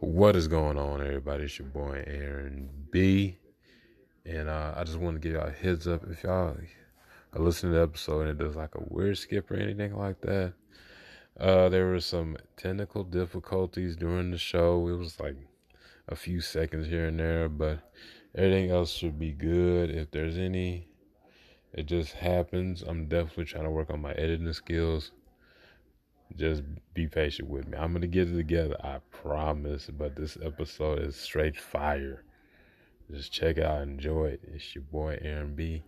What is going on, everybody? It's your boy Aaron B, and I just want to give y'all a heads up. If y'all are listening to the episode and it does like a weird skip or anything like that, there were some technical difficulties during the show. It was like a few seconds here and there, but everything else should be good. If there's any, it just happens. I'm definitely trying to work on my editing skills. Just be patient with me. I'm going to get it together, I promise. But this episode is straight fire. Just check it out. Enjoy it. It's your boy, Aaron B.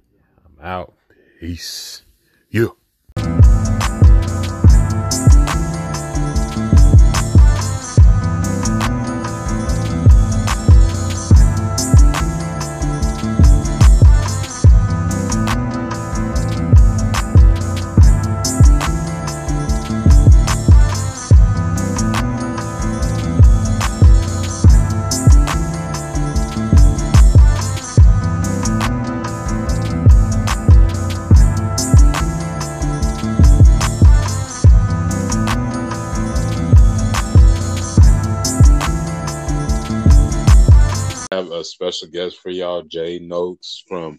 I'm out. Peace. Yeah. A special guest for y'all, Jay Noakes from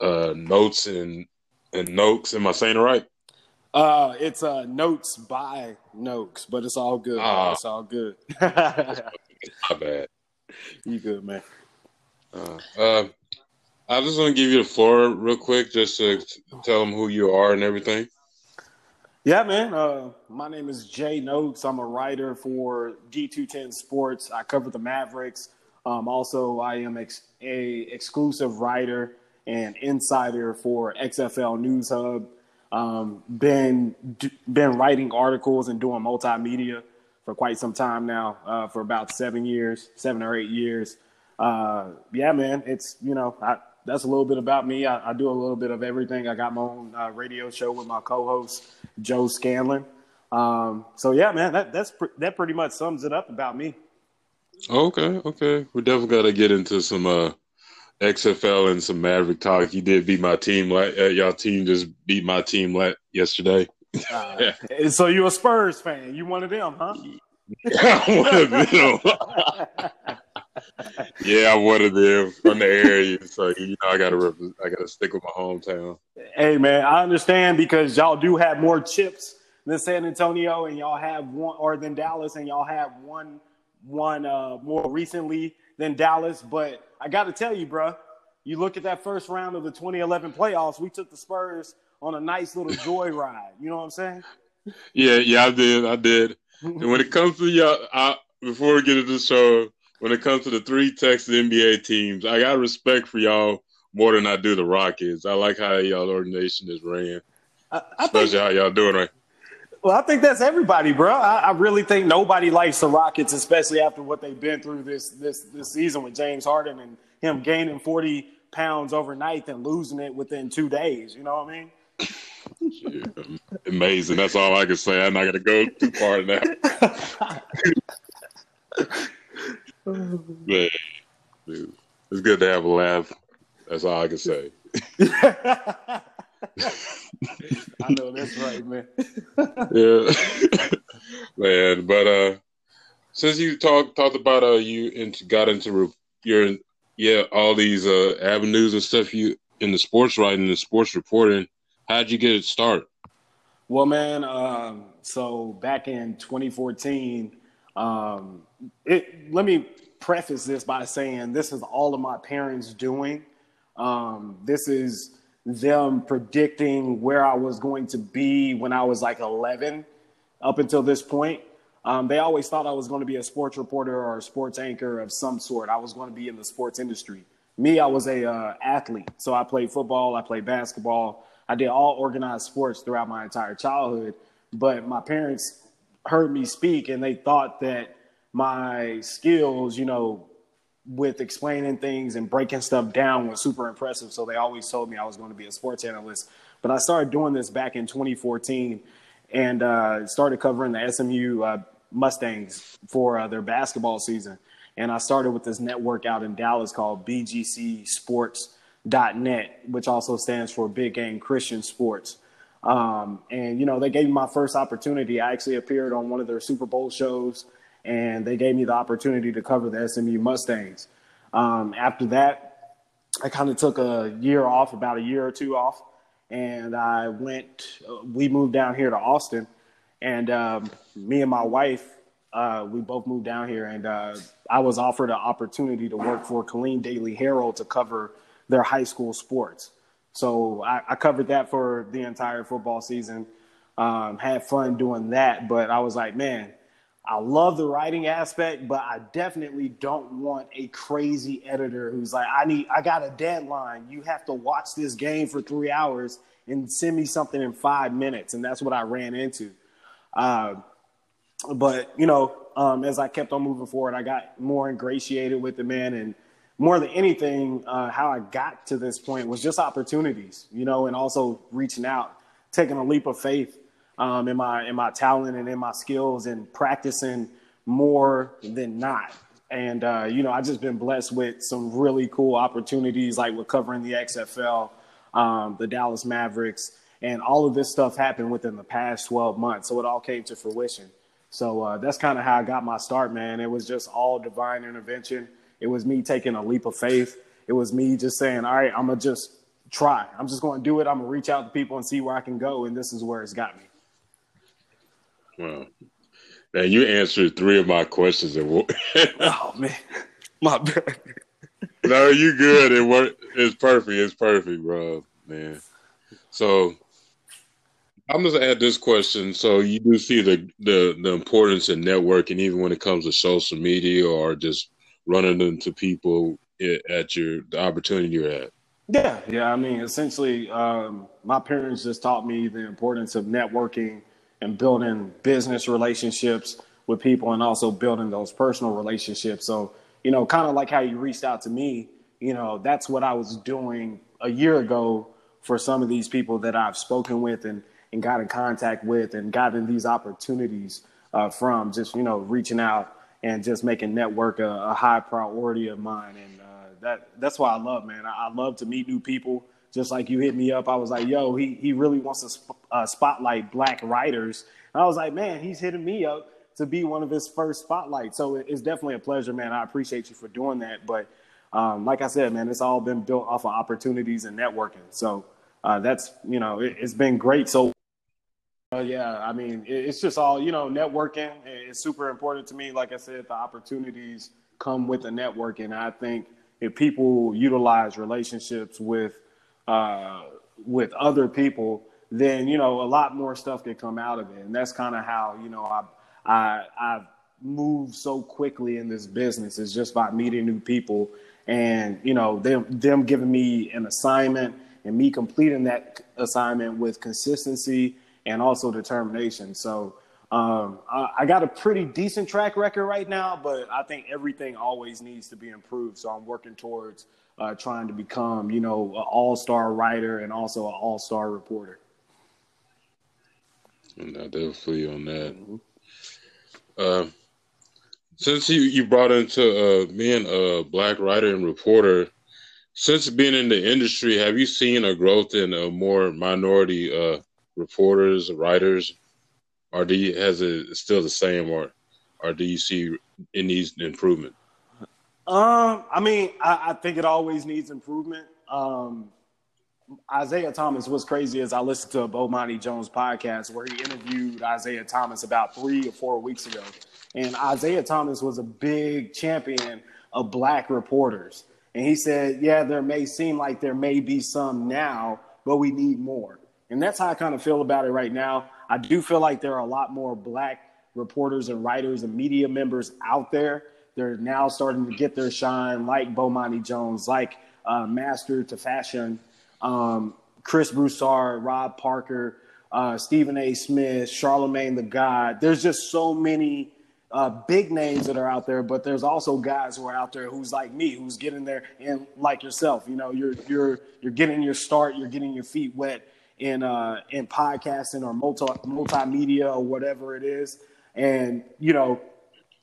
Notes and Noakes. Am I saying it right? It's Notes by Noakes, but it's all good. It's all good. My bad. You good, man? I just want to give you the floor real quick, just to tell them who you are and everything. Yeah, man. My name is Jay Noakes. I'm a writer for D210 Sports. I cover the Mavericks. Also, I am an exclusive writer and insider for XFL News Hub. Been writing articles and doing multimedia for quite some time now, for about 7 or 8 years. Yeah, man, it's, you know, that's a little bit about me. I do a little bit of everything. I got my own radio show with my co-host, Joe Scanlon. So, yeah, man, that pretty much sums it up about me. Okay. We definitely got to get into some XFL and some Maverick talk. You did beat my team. Y'all team just beat my team yesterday. Yeah. So you a Spurs fan. You one of them, huh? Yeah, I'm one of them. Yeah, I'm one of them from the area. So, you know, I gotta stick with my hometown. Hey, man, I understand, because y'all do have more chips than San Antonio, and y'all have one, or than Dallas, and y'all have one more recently than Dallas. But I got to tell you, bro, you look at that first round of the 2011 playoffs, we took the Spurs on a nice little joyride. You know what I'm saying? Yeah, I did. And when it comes to y'all, before we get into the show, when it comes to the three Texas NBA teams, I got respect for y'all more than I do the Rockets. I like how y'all organization is ran, especially how y'all doing right. Well, I think that's everybody, bro. I really think nobody likes the Rockets, especially after what they've been through this season with James Harden and him gaining 40 pounds overnight and losing it within 2 days. You know what I mean? Yeah, amazing. That's all I can say. I'm not going to go too far in that. Man, dude, it's good to have a laugh. That's all I can say. I know that's right, man. Yeah, man. But since you talked about you got into your all these avenues and stuff, you in the sports writing and sports reporting, how'd you get it started? Well, man, so back in 2014, let me preface this by saying this is all of my parents doing. This is them predicting where I was going to be when I was like 11 up until this point. They always thought I was going to be a sports reporter or a sports anchor of some sort. I was going to be in the sports industry. Me, I was a athlete. So I played football. I played basketball. I did all organized sports throughout my entire childhood. But my parents heard me speak, and they thought that my skills, you know, with explaining things and breaking stuff down was super impressive. So they always told me I was going to be a sports analyst. But I started doing this back in 2014 and started covering the SMU Mustangs for their basketball season. And I started with this network out in Dallas called BGC Sports.net, which also stands for Big Game Christian Sports. And, you know, they gave me my first opportunity. I actually appeared on one of their Super Bowl shows and they gave me the opportunity to cover the SMU Mustangs. After that, I kind of took a year off, about a year or two off, and I went. We moved down here to Austin, and me and my wife, we both moved down here, and I was offered an opportunity to work for Colleen Daily Herald to cover their high school sports. So I covered that for the entire football season. Had fun doing that, but I was like, man, I love the writing aspect, but I definitely don't want a crazy editor who's like, I got a deadline. You have to watch this game for 3 hours and send me something in 5 minutes. And that's what I ran into. But, you know, as I kept on moving forward, I got more ingratiated with the man. And more than anything, how I got to this point was just opportunities, you know, and also reaching out, taking a leap of faith. In my talent and in my skills and practicing more than not. And, you know, I've just been blessed with some really cool opportunities, like we're covering the XFL, the Dallas Mavericks, and all of this stuff happened within the past 12 months. So it all came to fruition. So that's kind of how I got my start, man. It was just all divine intervention. It was me taking a leap of faith. It was me just saying, all right, I'm going to just try. I'm just going to do it. I'm going to reach out to people and see where I can go. And this is where it's got me. Wow. Now, you answered three of my questions. Oh, man. My bad. No, you good. It worked. It's perfect. It's perfect, bro, man. So I'm going to add this question. So you do see the importance of networking, even when it comes to social media or just running into people at the opportunity you're at. Yeah. Yeah. I mean, essentially, my parents just taught me the importance of networking and building business relationships with people and also building those personal relationships. So, you know, kind of like how you reached out to me, you know, that's what I was doing a year ago for some of these people that I've spoken with and got in contact with and gotten these opportunities from, just, you know, reaching out and just making network a high priority of mine. And that's why I love, man. I love to meet new people. Just like you hit me up, I was like, yo, he really wants to spotlight Black writers. And I was like, man, he's hitting me up to be one of his first spotlights. So it's definitely a pleasure, man. I appreciate you for doing that. But like I said, man, it's all been built off of opportunities and networking. So that's, you know, it's been great. So, yeah, I mean, it's just all, you know, networking is super important to me. Like I said, the opportunities come with the networking. I think if people utilize relationships with other people, then, you know, a lot more stuff can come out of it. And that's kind of how, you know, I've moved so quickly in this business, is just by meeting new people and, you know, them giving me an assignment and me completing that assignment with consistency and also determination. So I got a pretty decent track record right now, but I think everything always needs to be improved. So I'm working towards trying to become, you know, an all-star writer and also an all-star reporter. And I definitely on that. Mm-hmm. Since you brought into being a Black writer and reporter, since being in the industry, have you seen a growth in more minority reporters, writers, or has it still the same, or do you see it needs improvement? I mean, I think it always needs improvement. Isaiah Thomas, what's crazy is I listened to a Bomani Jones podcast where he interviewed Isaiah Thomas about 3 or 4 weeks ago. And Isaiah Thomas was a big champion of Black reporters. And he said, yeah, there may seem like there may be some now, but we need more. And that's how I kind of feel about it right now. I do feel like there are a lot more Black reporters and writers and media members out there. They're now starting to get their shine, like Bomani Jones, like Master Tafashian, Chris Broussard, Rob Parker, Stephen A. Smith, Charlemagne the God. There's just so many big names that are out there, but there's also guys who are out there who's like me, who's getting there, and like yourself, you know, you're getting your start, you're getting your feet wet in podcasting or multimedia or whatever it is, and you know.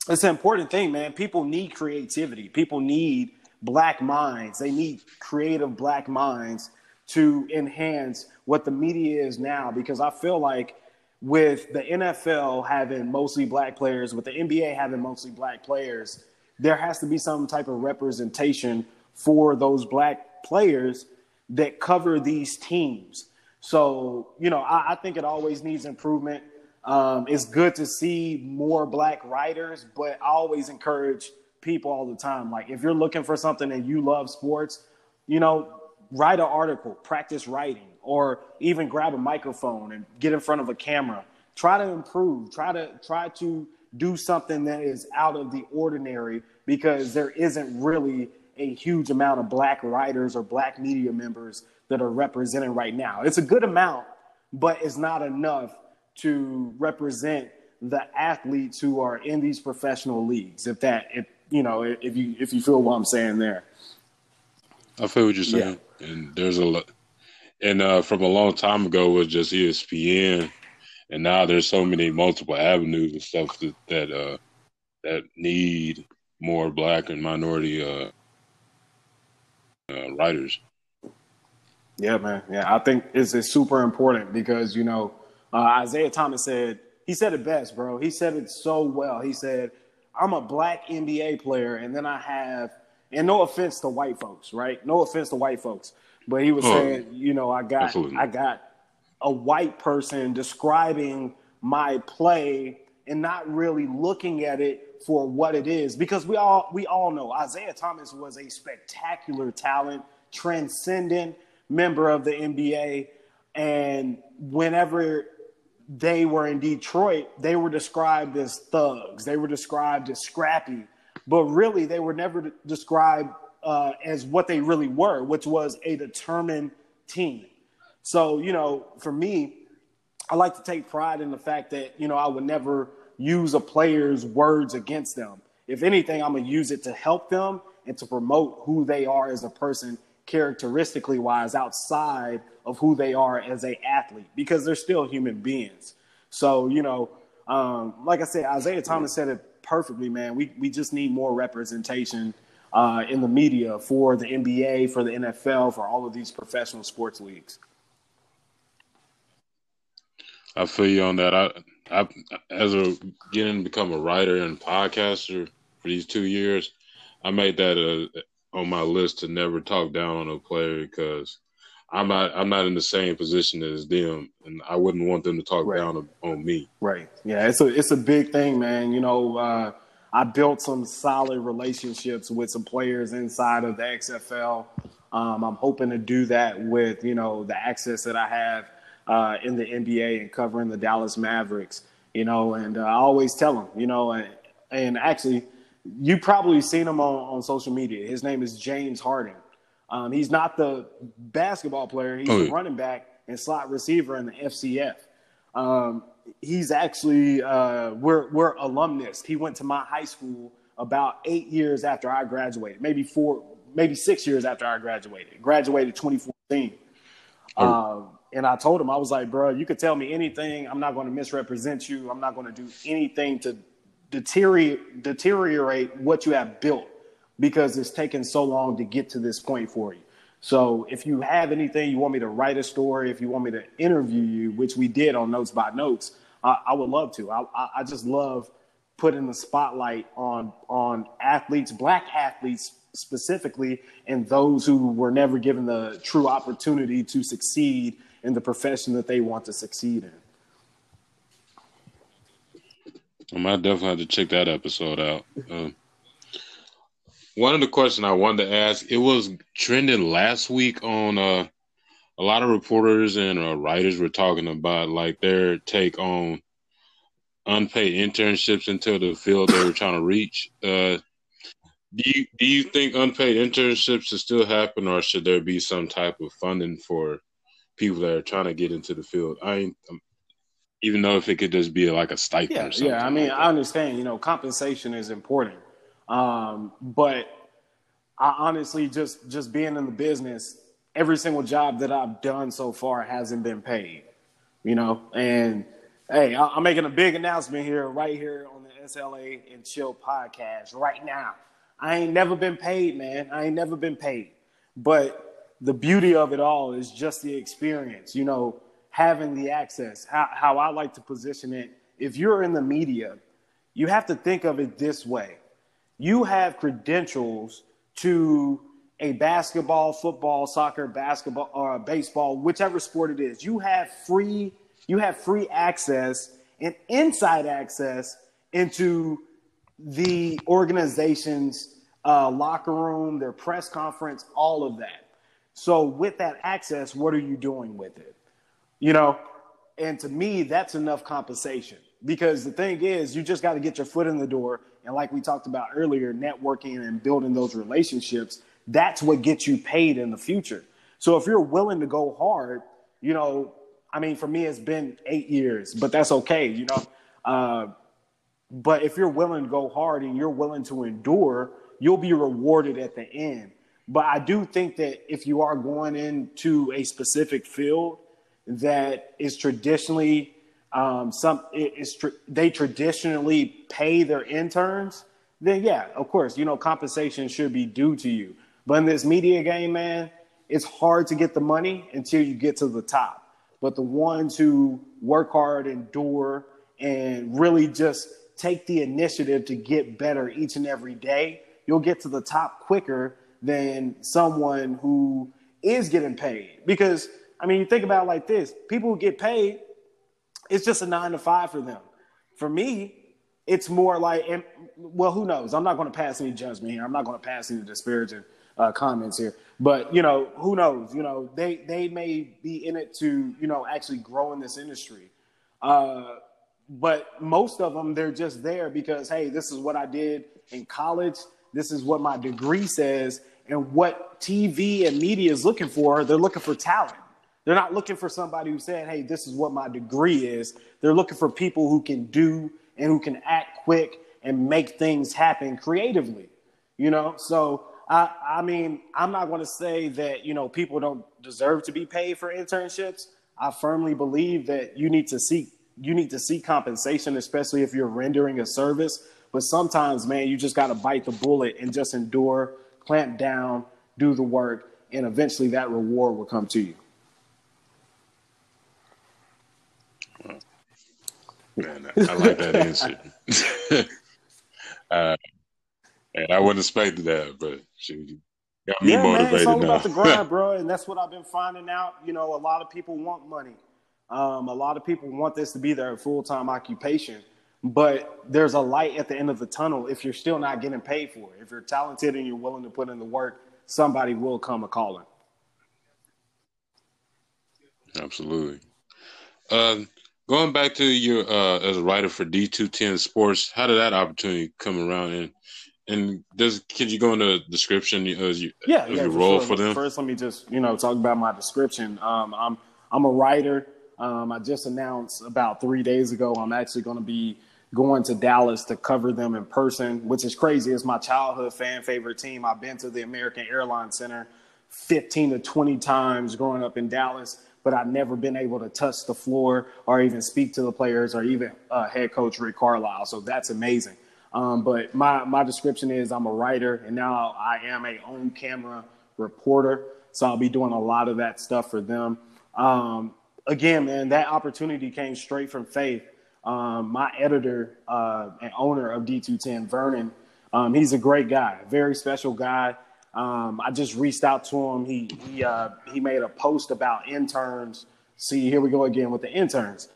It's an important thing, man. People need creativity. People need Black minds. They need creative Black minds to enhance what the media is now, because I feel like with the NFL having mostly black players, with the NBA having mostly black players, there has to be some type of representation for those black players that cover these teams. So, you know, I think it always needs improvement. It's good to see more black writers, but I always encourage people all the time. Like, if you're looking for something and you love sports, you know, write an article, practice writing, or even grab a microphone and get in front of a camera. Try to improve. Try to do something that is out of the ordinary, because there isn't really a huge amount of black writers or black media members that are represented right now. It's a good amount, but it's not enough to represent the athletes who are in these professional leagues. If you feel what I'm saying there. I feel what you're saying. Yeah. And there's a lot. And from a long time ago, it was just ESPN. And now there's so many multiple avenues and stuff that need more black and minority writers. Yeah, man. Yeah, I think it's super important because, you know, Isaiah Thomas said it best, bro. He said it so well. He said, I'm a black NBA player, and then I have – and no offense to white folks, right? No offense to white folks. But he was saying, you know, I got a white person describing my play and not really looking at it for what it is. Because we all know Isaiah Thomas was a spectacular talent, transcendent member of the NBA. And whenever they were in Detroit, they were described as thugs. They were described as scrappy. But really, they were never described as what they really were, which was a determined team. So, you know, for me, I like to take pride in the fact that, you know, I would never use a player's words against them. If anything, I'm going to use it to help them and to promote who they are as a person, characteristically wise, outside of who they are as an athlete, because they're still human beings. So, you know, like I said, Isaiah Thomas said it perfectly, man. We just need more representation in the media for the NBA, for the NFL, for all of these professional sports leagues. I feel you on that. I become a writer and podcaster for these 2 years, I made that on my list to never talk down on a player, because I'm not in the same position as them, and I wouldn't want them to talk down on me. Right. Yeah. It's a big thing, man. You know, I built some solid relationships with some players inside of the XFL. I'm hoping to do that with, you know, the access that I have in the NBA and covering the Dallas Mavericks, you know, and I always tell them, you know, and actually you probably seen him on social media. His name is James Harden. He's not the basketball player. He's a running back and slot receiver in the FCF. He's actually we're alumnus. He went to my high school about 8 years after I graduated, maybe 6 years after I graduated 2014. And I told him, I was like, bro, you could tell me anything. I'm not going to misrepresent you. I'm not going to do anything to deteriorate what you have built, because it's taken so long to get to this point for you. So if you have anything, you want me to write a story, if you want me to interview you, which we did on Notes by Noakes, I would love to. I just love putting the spotlight on athletes, black athletes specifically, and those who were never given the true opportunity to succeed in the profession that they want to succeed in. I might definitely have to check that episode out. One of the questions I wanted to ask, it was trending last week on a lot of reporters and writers were talking about like their take on unpaid internships into the field they were trying to reach. Do you think unpaid internships should still happen, or should there be some type of funding for people that are trying to get into the field? Even though if it could just be like a stipend or something. Yeah, I mean, like I understand, you know, compensation is important. But I honestly, just being in the business, every single job that I've done so far hasn't been paid, you know? And hey, I'm making a big announcement here, right here on the SLA and Chill podcast right now. I ain't never been paid, man. I ain't never been paid, but the beauty of it all is just the experience, you know, having the access, how I like to position it. If you're in the media, you have to think of it this way. You have credentials to a basketball, football, soccer, basketball, or baseball, whichever sport it is. You have free access and inside access into the organization's locker room, their press conference, all of that. So with that access, what are you doing with it? You know, and to me, that's enough compensation, because the thing is, you just got to get your foot in the door. And like we talked about earlier, networking and building those relationships, that's what gets you paid in the future. So if you're willing to go hard, you know, I mean, for me, it's been 8 years, but that's okay, you know. But if you're willing to go hard and you're willing to endure, you'll be rewarded at the end. But I do think that if you are going into a specific field that is traditionally they traditionally pay their interns, then yeah, of course, you know, compensation should be due to you. But in this media game, man, it's hard to get the money until you get to the top. But the ones who work hard, endure, and really just take the initiative to get better each and every day, you'll get to the top quicker than someone who is getting paid. Because, I mean, you think about it like this. People who get paid, it's just a 9-to-5 for them. For me, it's more like, and, well, who knows? I'm not going to pass any judgment here. I'm not going to pass any disparaging comments here. But, you know, who knows? You know, they may be in it to, you know, actually grow in this industry. But most of them, they're just there because, hey, this is what I did in college. This is what my degree says. And what TV and media is looking for, they're looking for talent. They're not looking for somebody who said, hey, this is what my degree is. They're looking for people who can do and who can act quick and make things happen creatively, you know? So, I mean, I'm not going to say that, you know, people don't deserve to be paid for internships. I firmly believe that you need to seek compensation, especially if you're rendering a service. But sometimes, man, you just got to bite the bullet and just endure, clamp down, do the work, and eventually that reward will come to you. Man, I like that answer. And I wouldn't expect that, but she got me motivated. Man, it's all about the grind, bro, and that's what I've been finding out. You know, a lot of people want money. A lot of people want this to be their full-time occupation, but there's a light at the end of the tunnel if you're still not getting paid for it. If you're talented and you're willing to put in the work, somebody will come a calling. Absolutely. Going back to your as a writer for D210 Sports, how did that opportunity come around? And could you go into a description of your role for them? First, let me just talk about my description. I'm a writer. I just announced about 3 days ago I'm actually going to be going to Dallas to cover them in person, which is crazy. It's my childhood fan favorite team. I've been to the American Airlines Center 15 to 20 times growing up in Dallas, but I've never been able to touch the floor or even speak to the players or even head coach Rick Carlisle. So that's amazing. But my description is I'm a writer, and now I am a on-camera reporter. So I'll be doing a lot of that stuff for them. Again, man, that opportunity came straight from faith. My editor and owner of D210, Vernon, he's a great guy, very special guy. I just reached out to him. He made a post about interns. See, here we go again with the interns,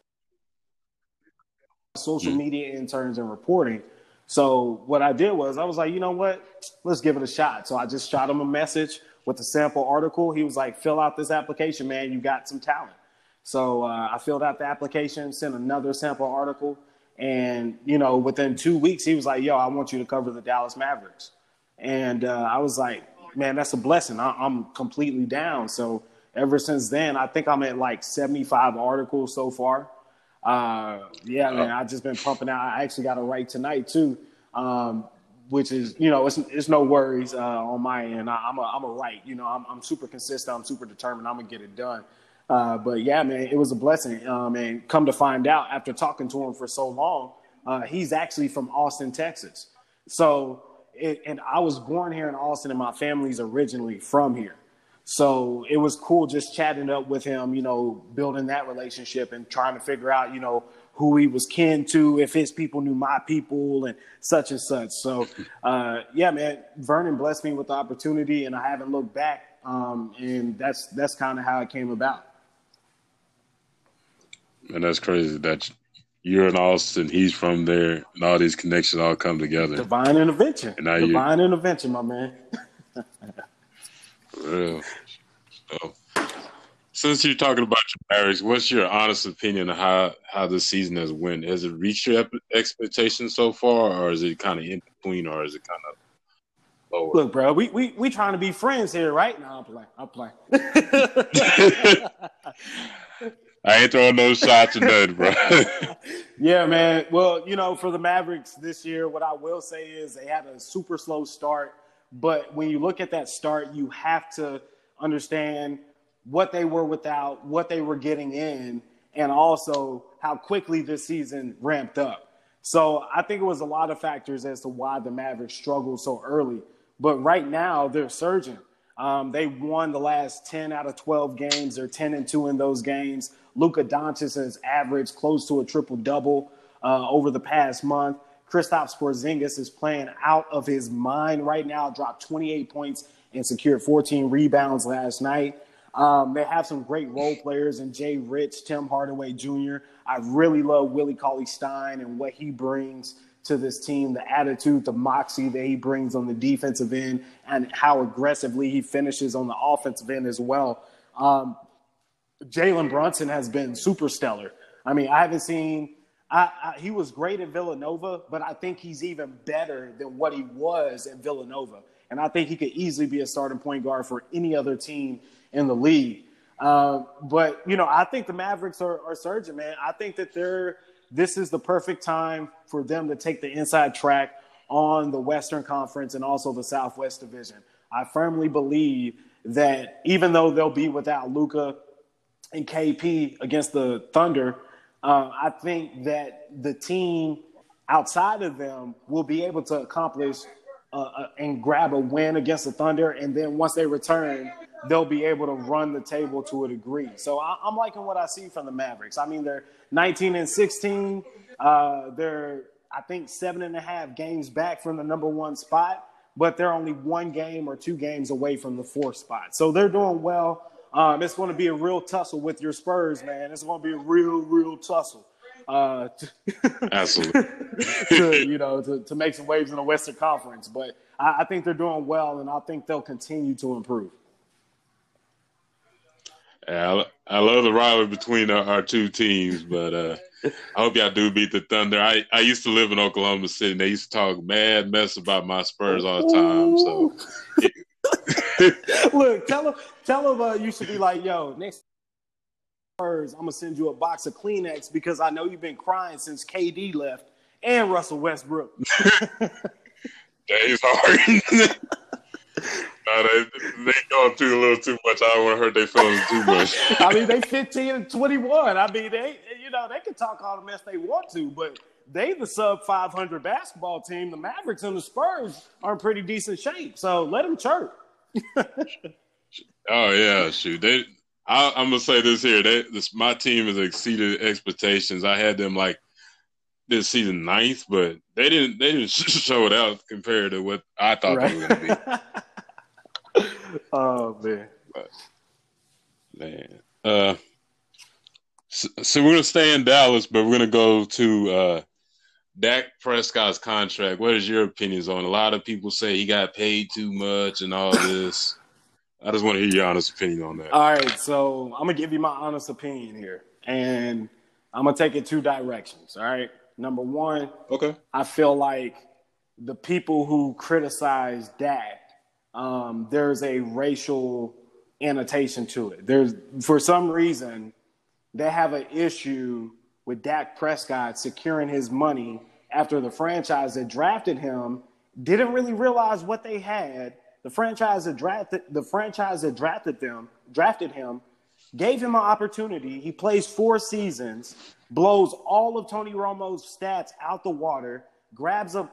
social media interns and reporting. So what I did was I was like, you know what, let's give it a shot. So I just shot him a message with a sample article. He was like, fill out this application, man. You got some talent. So I filled out the application, sent another sample article. And, within 2 weeks, he was like, yo, I want you to cover the Dallas Mavericks. And I was like, man, that's a blessing. I'm completely down. So ever since then, I think I'm at like 75 articles so far. Man, I've just been pumping out. I actually got to write tonight too, which is, it's no worries on my end. I'm a write. I'm super consistent. I'm super determined. I'm going to get it done. But yeah, man, it was a blessing. And come to find out, after talking to him for so long, he's actually from Austin, Texas. So, and I was born here in Austin, and my family's originally from here. So it was cool just chatting up with him, you know, building that relationship and trying to figure out, you know, who he was kin to, if his people knew my people and such. So, yeah, man, Vernon blessed me with the opportunity and I haven't looked back. And that's kind of how it came about. And that's crazy that you're in Austin, he's from there, and all these connections all come together. Divine intervention. And now divine intervention, my man. For real. So, since you're talking about your marriage, what's your honest opinion of how this season has went? Has it reached your expectations so far, or is it kind of in between, or is it kind of lower? Look, bro, we trying to be friends here, right? No, I'm playing. I ain't throwing no shots or nothing, bro. Yeah, man. Well, you know, for the Mavericks this year, what I will say is they had a super slow start. But when you look at that start, you have to understand what they were without, what they were getting in, and also how quickly this season ramped up. So I think it was a lot of factors as to why the Mavericks struggled so early. But right now, they're surging. They won the last 10 out of 12 games. They're 10-2 in those games. Luka Doncic has averaged close to a triple-double over the past month. Kristaps Porzingis is playing out of his mind right now, dropped 28 points and secured 14 rebounds last night. They have some great role players in Jay Rich, Tim Hardaway Jr. I really love Willie Cauley-Stein and what he brings to this team, the attitude, the moxie that he brings on the defensive end and how aggressively he finishes on the offensive end as well. Jalen Brunson has been super stellar. I mean, I haven't seen – he was great at Villanova, but I think he's even better than what he was at Villanova. And I think he could easily be a starting point guard for any other team in the league. But, you know, I think the Mavericks are surging, man. I think that this is the perfect time for them to take the inside track on the Western Conference and also the Southwest Division. I firmly believe that even though they'll be without Luka and KP against the Thunder, I think that the team outside of them will be able to accomplish and grab a win against the Thunder. And then once they return, they'll be able to run the table to a degree. So I'm liking what I see from the Mavericks. I mean, they're 19-16. They're, I think, 7.5 games back from the number 1 spot, but they're only one game or two games away from the 4th spot. So they're doing well. It's going to be a real tussle with your Spurs, man. It's going to be a real tussle. Absolutely. to make some waves in the Western Conference. But I think they're doing well, and I think they'll continue to improve. Yeah, I love the rivalry between our two teams, but I hope y'all do beat the Thunder. I used to live in Oklahoma City, and they used to talk mad mess about my Spurs all the time. Ooh. So. Look, tell him you should be like, yo, next Spurs, I'm going to send you a box of Kleenex because I know you've been crying since KD left and Russell Westbrook. Dave's hard. No, they going through a little too much. I don't want to hurt their feelings too much. I mean, they 15-21. I mean, they can talk all the mess they want to, but they the sub-500 basketball team. The Mavericks and the Spurs are in pretty decent shape, so let them chirp. Oh yeah, shoot! I'm gonna say this here. My team has exceeded expectations. I had them like this season 9th, but they didn't show it out compared to what I thought right. They were gonna be. Oh man, So we're gonna stay in Dallas, but we're gonna go to Dak Prescott's contract. What is your opinions on? A lot of people say he got paid too much and all this. I just want to hear your honest opinion on that. All right, so I'm going to give you my honest opinion here, and I'm going to take it two directions, all right? Number one, okay. I feel like the people who criticize Dak, there's a racial annotation to it. For some reason, they have an issue with Dak Prescott securing his money after the franchise that drafted him didn't really realize what they had. The franchise that drafted him, gave him an opportunity. He plays 4 seasons, blows all of Tony Romo's stats out the water, grabs a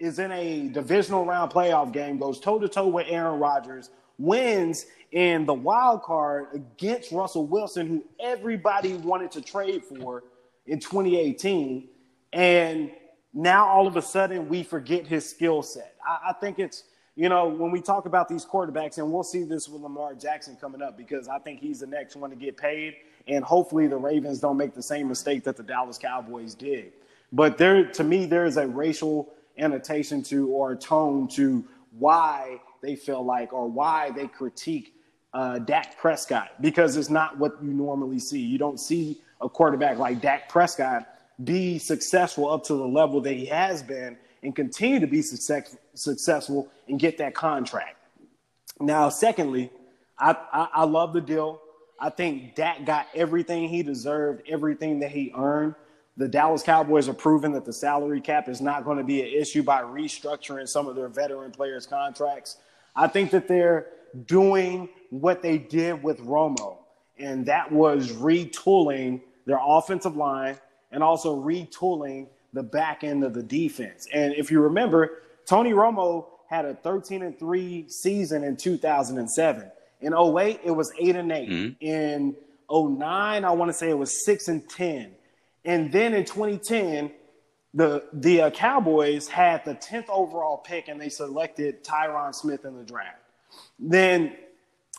is in a divisional round playoff game, goes toe-to-toe with Aaron Rodgers, wins in the wild card against Russell Wilson, who everybody wanted to trade for in 2018, and now all of a sudden we forget his skill set. I think it's, you know, when we talk about these quarterbacks, and we'll see this with Lamar Jackson coming up, because I think he's the next one to get paid, and hopefully the Ravens don't make the same mistake that the Dallas Cowboys did. But there, to me, there is a racial annotation to, or a tone to, why they feel like, or why they critique Dak Prescott, because it's not what you normally see. You don't see a quarterback like Dak Prescott be successful up to the level that he has been and continue to be successful and get that contract. Now, secondly, I love the deal. I think Dak got everything he deserved, everything that he earned. The Dallas Cowboys are proving that the salary cap is not going to be an issue by restructuring some of their veteran players' contracts. I think that they're doing what they did with Romo, and that was retooling their offensive line and also retooling the back end of the defense. And if you remember, Tony Romo had a 13-3 season in 2007. In 08, it was 8-8. Mm-hmm. In 09, I want to say it was 6-10. And then in 2010, the Cowboys had the 10th overall pick, and they selected Tyron Smith in the draft. Then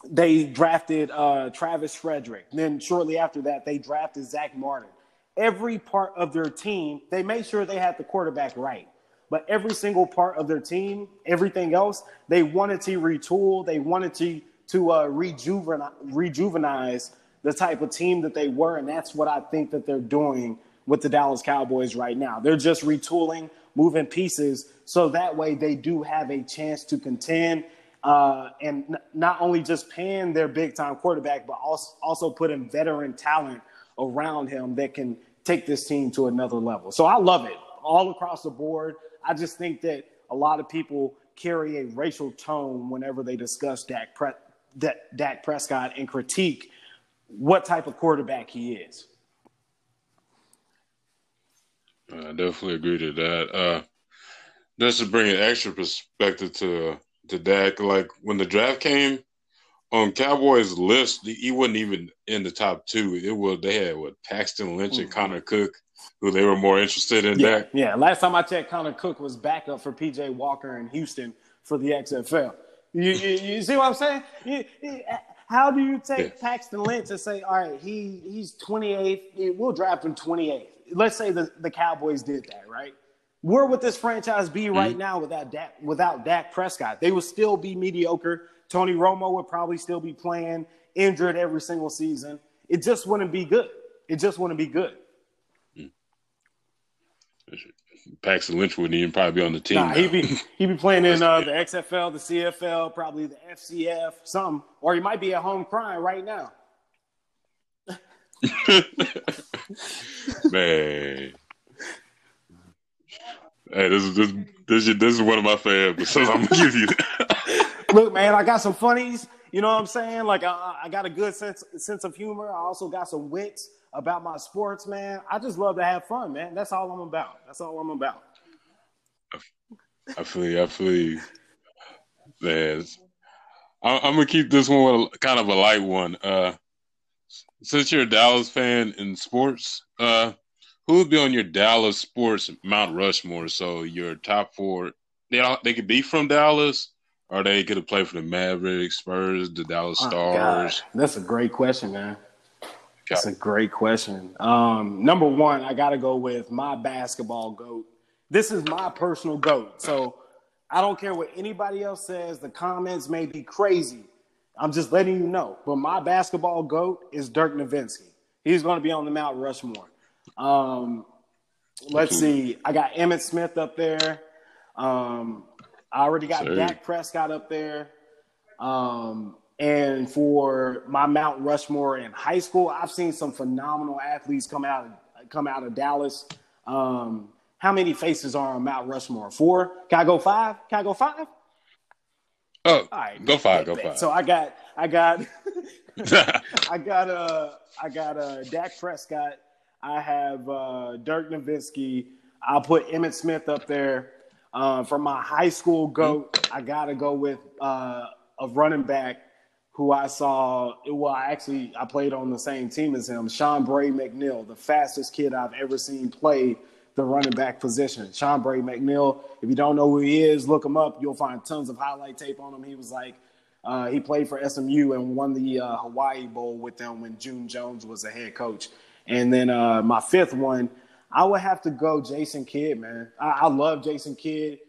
they drafted Travis Frederick. Then shortly after that, they drafted Zach Martin. Every part of their team, they made sure they had the quarterback right. But every single part of their team, everything else, they wanted to retool. They wanted to rejuvenize the type of team that they were, and that's what I think that they're doing with the Dallas Cowboys right now. They're just retooling, moving pieces, so that way they do have a chance to contend and not only just pan their big-time quarterback, but also put in veteran talent around him that can take this team to another level. So I love it all across the board. I just think that a lot of people carry a racial tone whenever they discuss Dak Prescott and critique what type of quarterback he is. I definitely agree to that. Just to bring an extra perspective to Dak, like when the draft came on Cowboys' list, he wasn't even in the top two. It was they had Paxton Lynch and Connor Cook, who they were more interested in Dak. Yeah, last time I checked, Connor Cook was backup for P.J. Walker in Houston for the XFL. You see what I'm saying? How do you take Paxton Lynch and say, all right, he's 28th. We'll draft him 28th. Let's say the Cowboys did that, right? Where would this franchise be right now without Dak Prescott? They would still be mediocre. Tony Romo would probably still be playing injured every single season. It just wouldn't be good. Paxton Lynch wouldn't even probably be on the team. Nah, he'd be playing in the XFL, the CFL, probably the FCF, something. Or he might be at home crying right now. Man. Hey, this is one of my favorites, so I'm going to give you that. Look, man, I got some funnies. You know what I'm saying? Like, I got a good sense of humor. I also got some wits about my sports, man. I just love to have fun, man. That's all I'm about. I feel you. Man, I'm going to keep this one kind of a light one. Since you're a Dallas fan in sports, who would be on your Dallas sports Mount Rushmore? So your top four, they could be from Dallas, or they could have played for the Mavericks, Spurs, the Dallas Stars. God. That's a great question, man. That's a great question. Number one, I got to go with my basketball GOAT. This is my personal GOAT. So I don't care what anybody else says. The comments may be crazy. I'm just letting you know. But my basketball GOAT is Dirk Nowitzki. He's going to be on the Mount Rushmore. Let's see. I got Emmitt Smith up there. I already got Dak Prescott up there. And for my Mount Rushmore in high school, I've seen some phenomenal athletes come out of Dallas. How many faces are on Mount Rushmore? 4? Can I go five? Oh, all right. Go five. So I got I got Dak Prescott. I have Dirk Nowitzki. I'll put Emmitt Smith up there. From my high school GOAT, I got to go with a running back who I saw. Well, I played on the same team as him, Sean Bray McNeil, the fastest kid I've ever seen play the running back position. Sean Bray McNeil, if you don't know who he is, look him up. You'll find tons of highlight tape on him. He was like, he played for SMU and won the Hawaii Bowl with them when June Jones was the head coach. And then my fifth one, I would have to go Jason Kidd, man. I love Jason Kidd.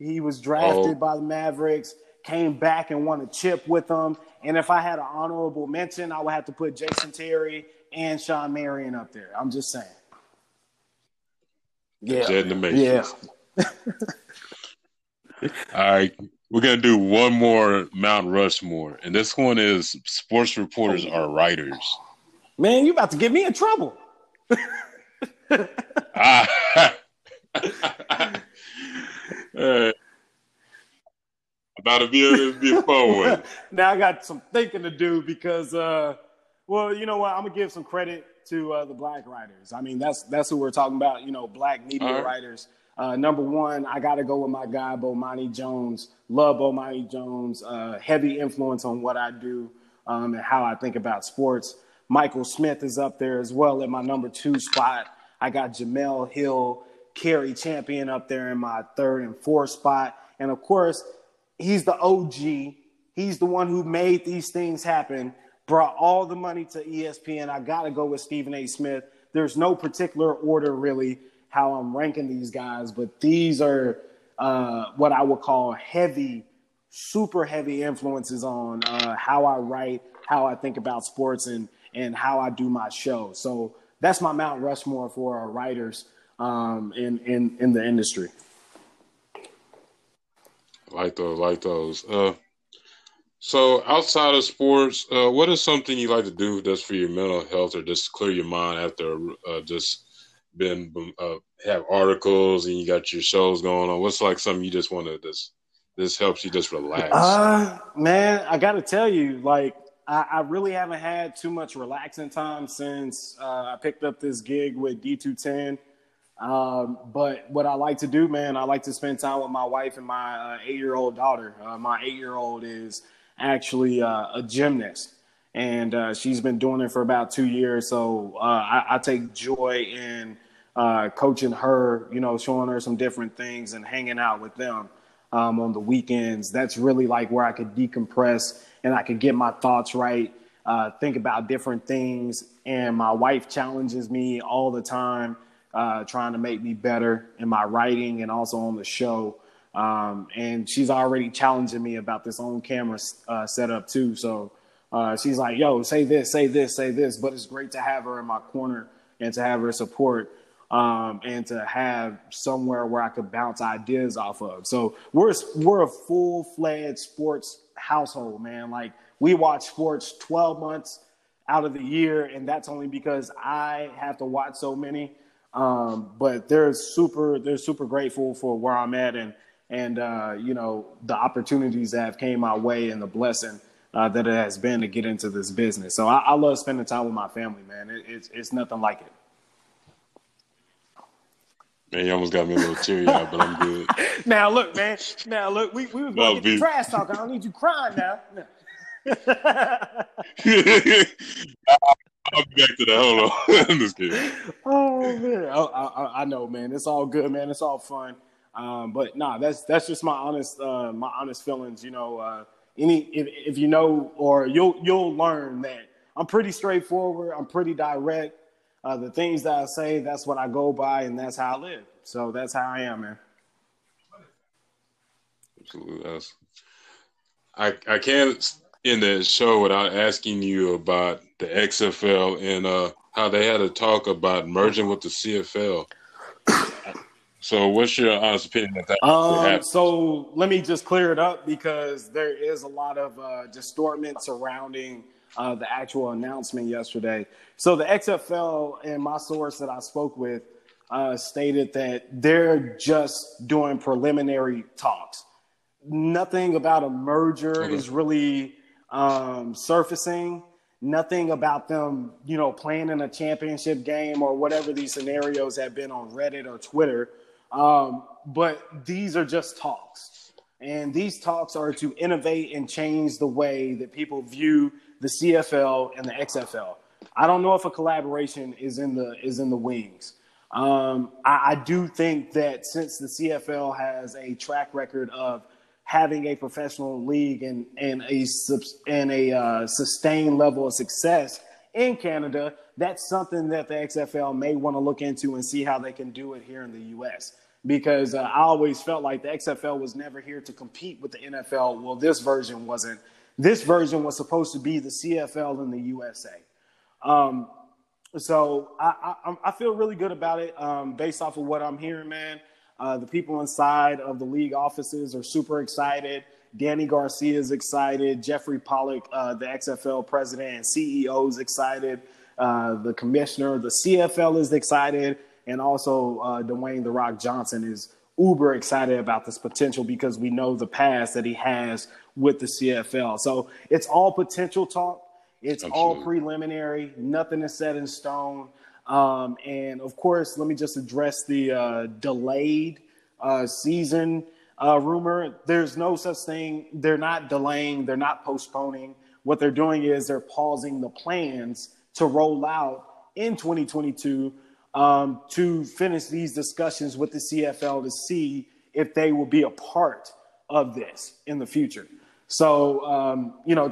He was drafted by the Mavericks, came back and won a chip with them. And if I had an honorable mention, I would have to put Jason Terry and Sean Marion up there. I'm just saying. Yeah. All right. We're going to do one more Mount Rushmore, and this one is sports reporters are writers. Man, you about to get me in trouble. About to be a fun one. Now I got some thinking to do because, well, you know what? I'm going to give some credit to the black writers. I mean, that's who we're talking about, you know, black media writers. Number one, I got to go with my guy, Bomani Jones. Love Bomani Jones. Heavy influence on what I do and how I think about sports. Michael Smith is up there as well at my number two spot. I got Jamel Hill, Kerry Champion up there in my third and fourth spot. And, of course, he's the OG. He's the one who made these things happen, brought all the money to ESPN. I got to go with Stephen A. Smith. There's no particular order, really, how I'm ranking these guys, but these are what I would call heavy, super heavy influences on how I write, how I think about sports, and how I do my show. So that's my Mount Rushmore for our writers in the industry. I like those. So outside of sports, what is something you like to do that's for your mental health or just clear your mind after just been have articles and you got your shows going on? What's like something you just want to this helps you just relax? Man, I gotta tell you, like I really haven't had too much relaxing time since I picked up this gig with D210. But what I like to do, man, I like to spend time with my wife and my 8-year-old daughter. My 8-year-old is actually a gymnast. And she's been doing it for about 2 years. So I take joy in coaching her, you know, showing her some different things and hanging out with them on the weekends. That's really like where I could decompress and I could get my thoughts right, think about different things. And my wife challenges me all the time, trying to make me better in my writing and also on the show. And she's already challenging me about this on-camera setup too. So she's like, yo, say this. But it's great to have her in my corner and to have her support and to have somewhere where I could bounce ideas off of. So we're a full-fledged sports household, man. Like we watch sports 12 months out of the year, and that's only because I have to watch so many. But they're super grateful for where I'm at and you know, the opportunities that have came my way and the blessing that it has been to get into this business. So I love spending time with my family, man. It's nothing like it. Man, you almost got me a little teary-eyed, but I'm good. Now look, we was going to get the trash talk. I don't need you crying now. No. I'll be back to that. Hold on. I'm just kidding. Oh, man. I know, man. It's all good, man. It's all fun. But, nah, that's just my honest feelings, you know. If you know, or you'll learn that I'm pretty straightforward. I'm pretty direct. The things that I say, that's what I go by, and that's how I live. So that's how I am, man. Absolutely. I can't end the show without asking you about the XFL and how they had a talk about merging with the CFL. So what's your honest opinion of that? So let me just clear it up because there is a lot of distortion surrounding the actual announcement yesterday. So the XFL and my source that I spoke with stated that they're just doing preliminary talks. Nothing about a merger is really surfacing. Nothing about them, you know, playing in a championship game or whatever these scenarios have been on Reddit or Twitter. But these are just talks. And these talks are to innovate and change the way that people view the CFL and the XFL. I don't know if a collaboration is in the wings. I do think that since the CFL has a track record of having a professional league and a sustained level of success in Canada, that's something that the XFL may want to look into and see how they can do it here in the U.S. Because I always felt like the XFL was never here to compete with the NFL. Well, this version wasn't. This version was supposed to be the CFL in the USA. So I feel really good about it based off of what I'm hearing, man. The people inside of the league offices are super excited. Danny Garcia is excited. Jeffrey Pollack, the XFL president and CEO, is excited. The commissioner, the CFL, is excited. And also Dwayne "The Rock" Johnson is uber excited about this potential because we know the past that he has with the CFL. So it's all potential talk. It's all preliminary. Nothing is set in stone. And, of course, let me just address the delayed season rumor. There's no such thing. They're not delaying. They're not postponing. What they're doing is they're pausing the plans to roll out in 2022 to finish these discussions with the CFL to see if they will be a part of this in the future. So,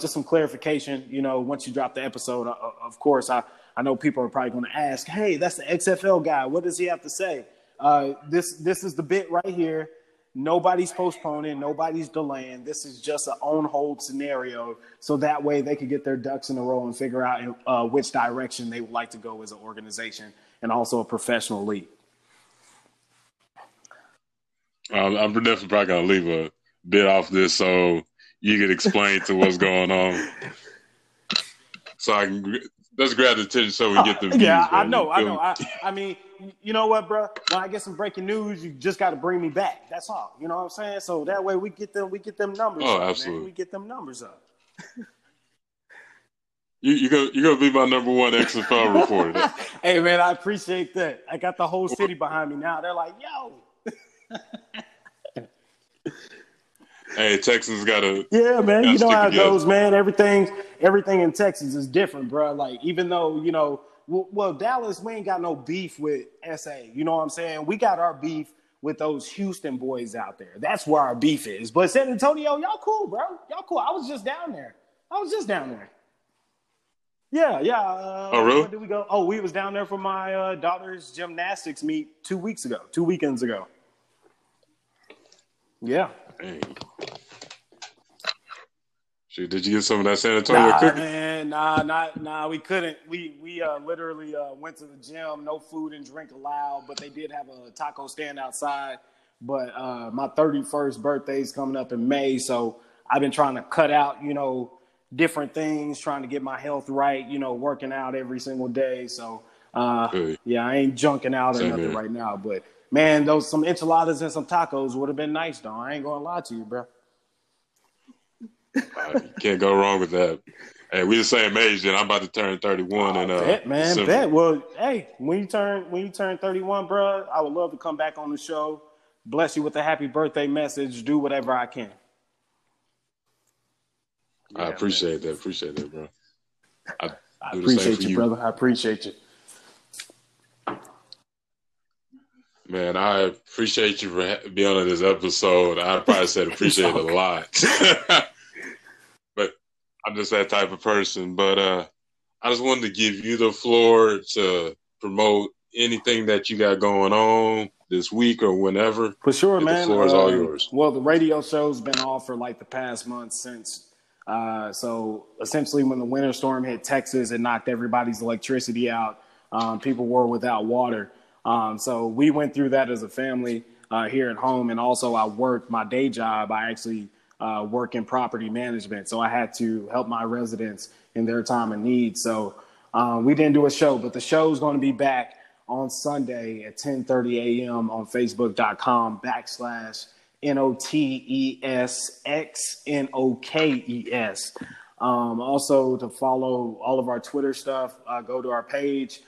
just some clarification, once you drop the episode, of course, I know people are probably going to ask, hey, that's the XFL guy. What does he have to say? This is the bit right here. Nobody's postponing. Nobody's delaying. This is just an on-hold scenario. So that way they could get their ducks in a row and figure out which direction they would like to go as an organization and also a professional league. I'm definitely probably going to leave a bit off this. So you can explain to what's going on. So I can let's grab the attention so we get the views. Yeah, bro. I know. I mean, you know what, bro? When I get some breaking news, you just got to bring me back. That's all. You know what I'm saying? So that way we get them numbers. Oh, up, absolutely. Man. We get them numbers up. You're gonna be my number one XFL reporter. Hey, man, I appreciate that. I got the whole city behind me now. They're like, yo. Hey, Texans gotta. Yeah, man. You know how it goes, man. Everything in Texas is different, bro. Like, even though Dallas, we ain't got no beef with SA. You know what I'm saying? We got our beef with those Houston boys out there. That's where our beef is. But San Antonio, y'all cool, bro. Y'all cool. I was just down there. Yeah. Oh, really? Where did we go? Oh, we was down there for my daughter's gymnastics meet 2 weekends ago. Yeah. Dang. Shoot, did you get some of that San Antonio cooking? Man, nah, we couldn't. We literally went to the gym, no food and drink allowed, but they did have a taco stand outside. But my 31st birthday is coming up in May, so I've been trying to cut out, different things, trying to get my health right, working out every single day. So, I ain't junking out or nothing right now, but man, those some enchiladas and some tacos would have been nice, though. I ain't gonna lie to you, bro. You can't go wrong with that. Hey, we the same age, and I'm about to turn 31. Bet. Well, hey, when you turn 31, bro, I would love to come back on the show, bless you with a happy birthday message, do whatever I can. Yeah, I appreciate that. Appreciate that, bro. I appreciate you, brother. I appreciate you. Man, I appreciate you for being on this episode. I probably said appreciate it a lot. But I'm just that type of person. But I just wanted to give you the floor to promote anything that you got going on this week or whenever. For sure, man. The floor is all yours. Well, the radio show's been off for like the past month since. So essentially when the winter storm hit Texas, it knocked everybody's electricity out. People were without water. So we went through that as a family here at home. And also I worked my day job. I actually work in property management. So I had to help my residents in their time of need. So we didn't do a show, but the show's going to be back on Sunday at 10:30 a.m. on facebook.com/NOTESXNOKES. Also, to follow all of our Twitter stuff, go to our page.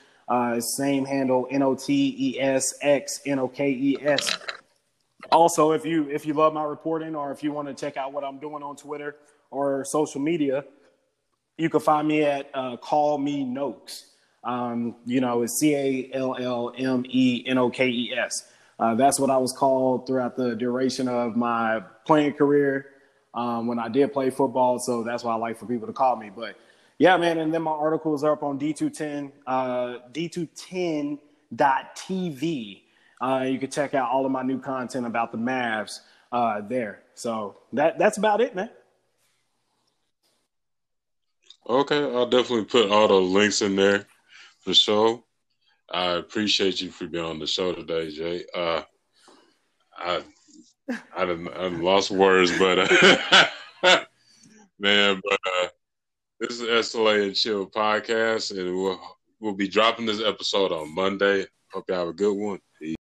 Same handle, NOTESXNOKES. Also, if you love my reporting or if you want to check out what I'm doing on Twitter or social media, you can find me at Call Me Noakes. It's CALLMENOKES. That's what I was called throughout the duration of my playing career when I did play football. So that's why I like for people to call me. But yeah, man. And then my articles are up on D210, D210.tv. You can check out all of my new content about the Mavs there. So that's about it, man. Okay, I'll definitely put all the links in there for sure. I appreciate you for being on the show today, Jay. I've lost words, but man, but this is SLA and Chill podcast, and we'll be dropping this episode on Monday. Hope y'all have a good one. Peace.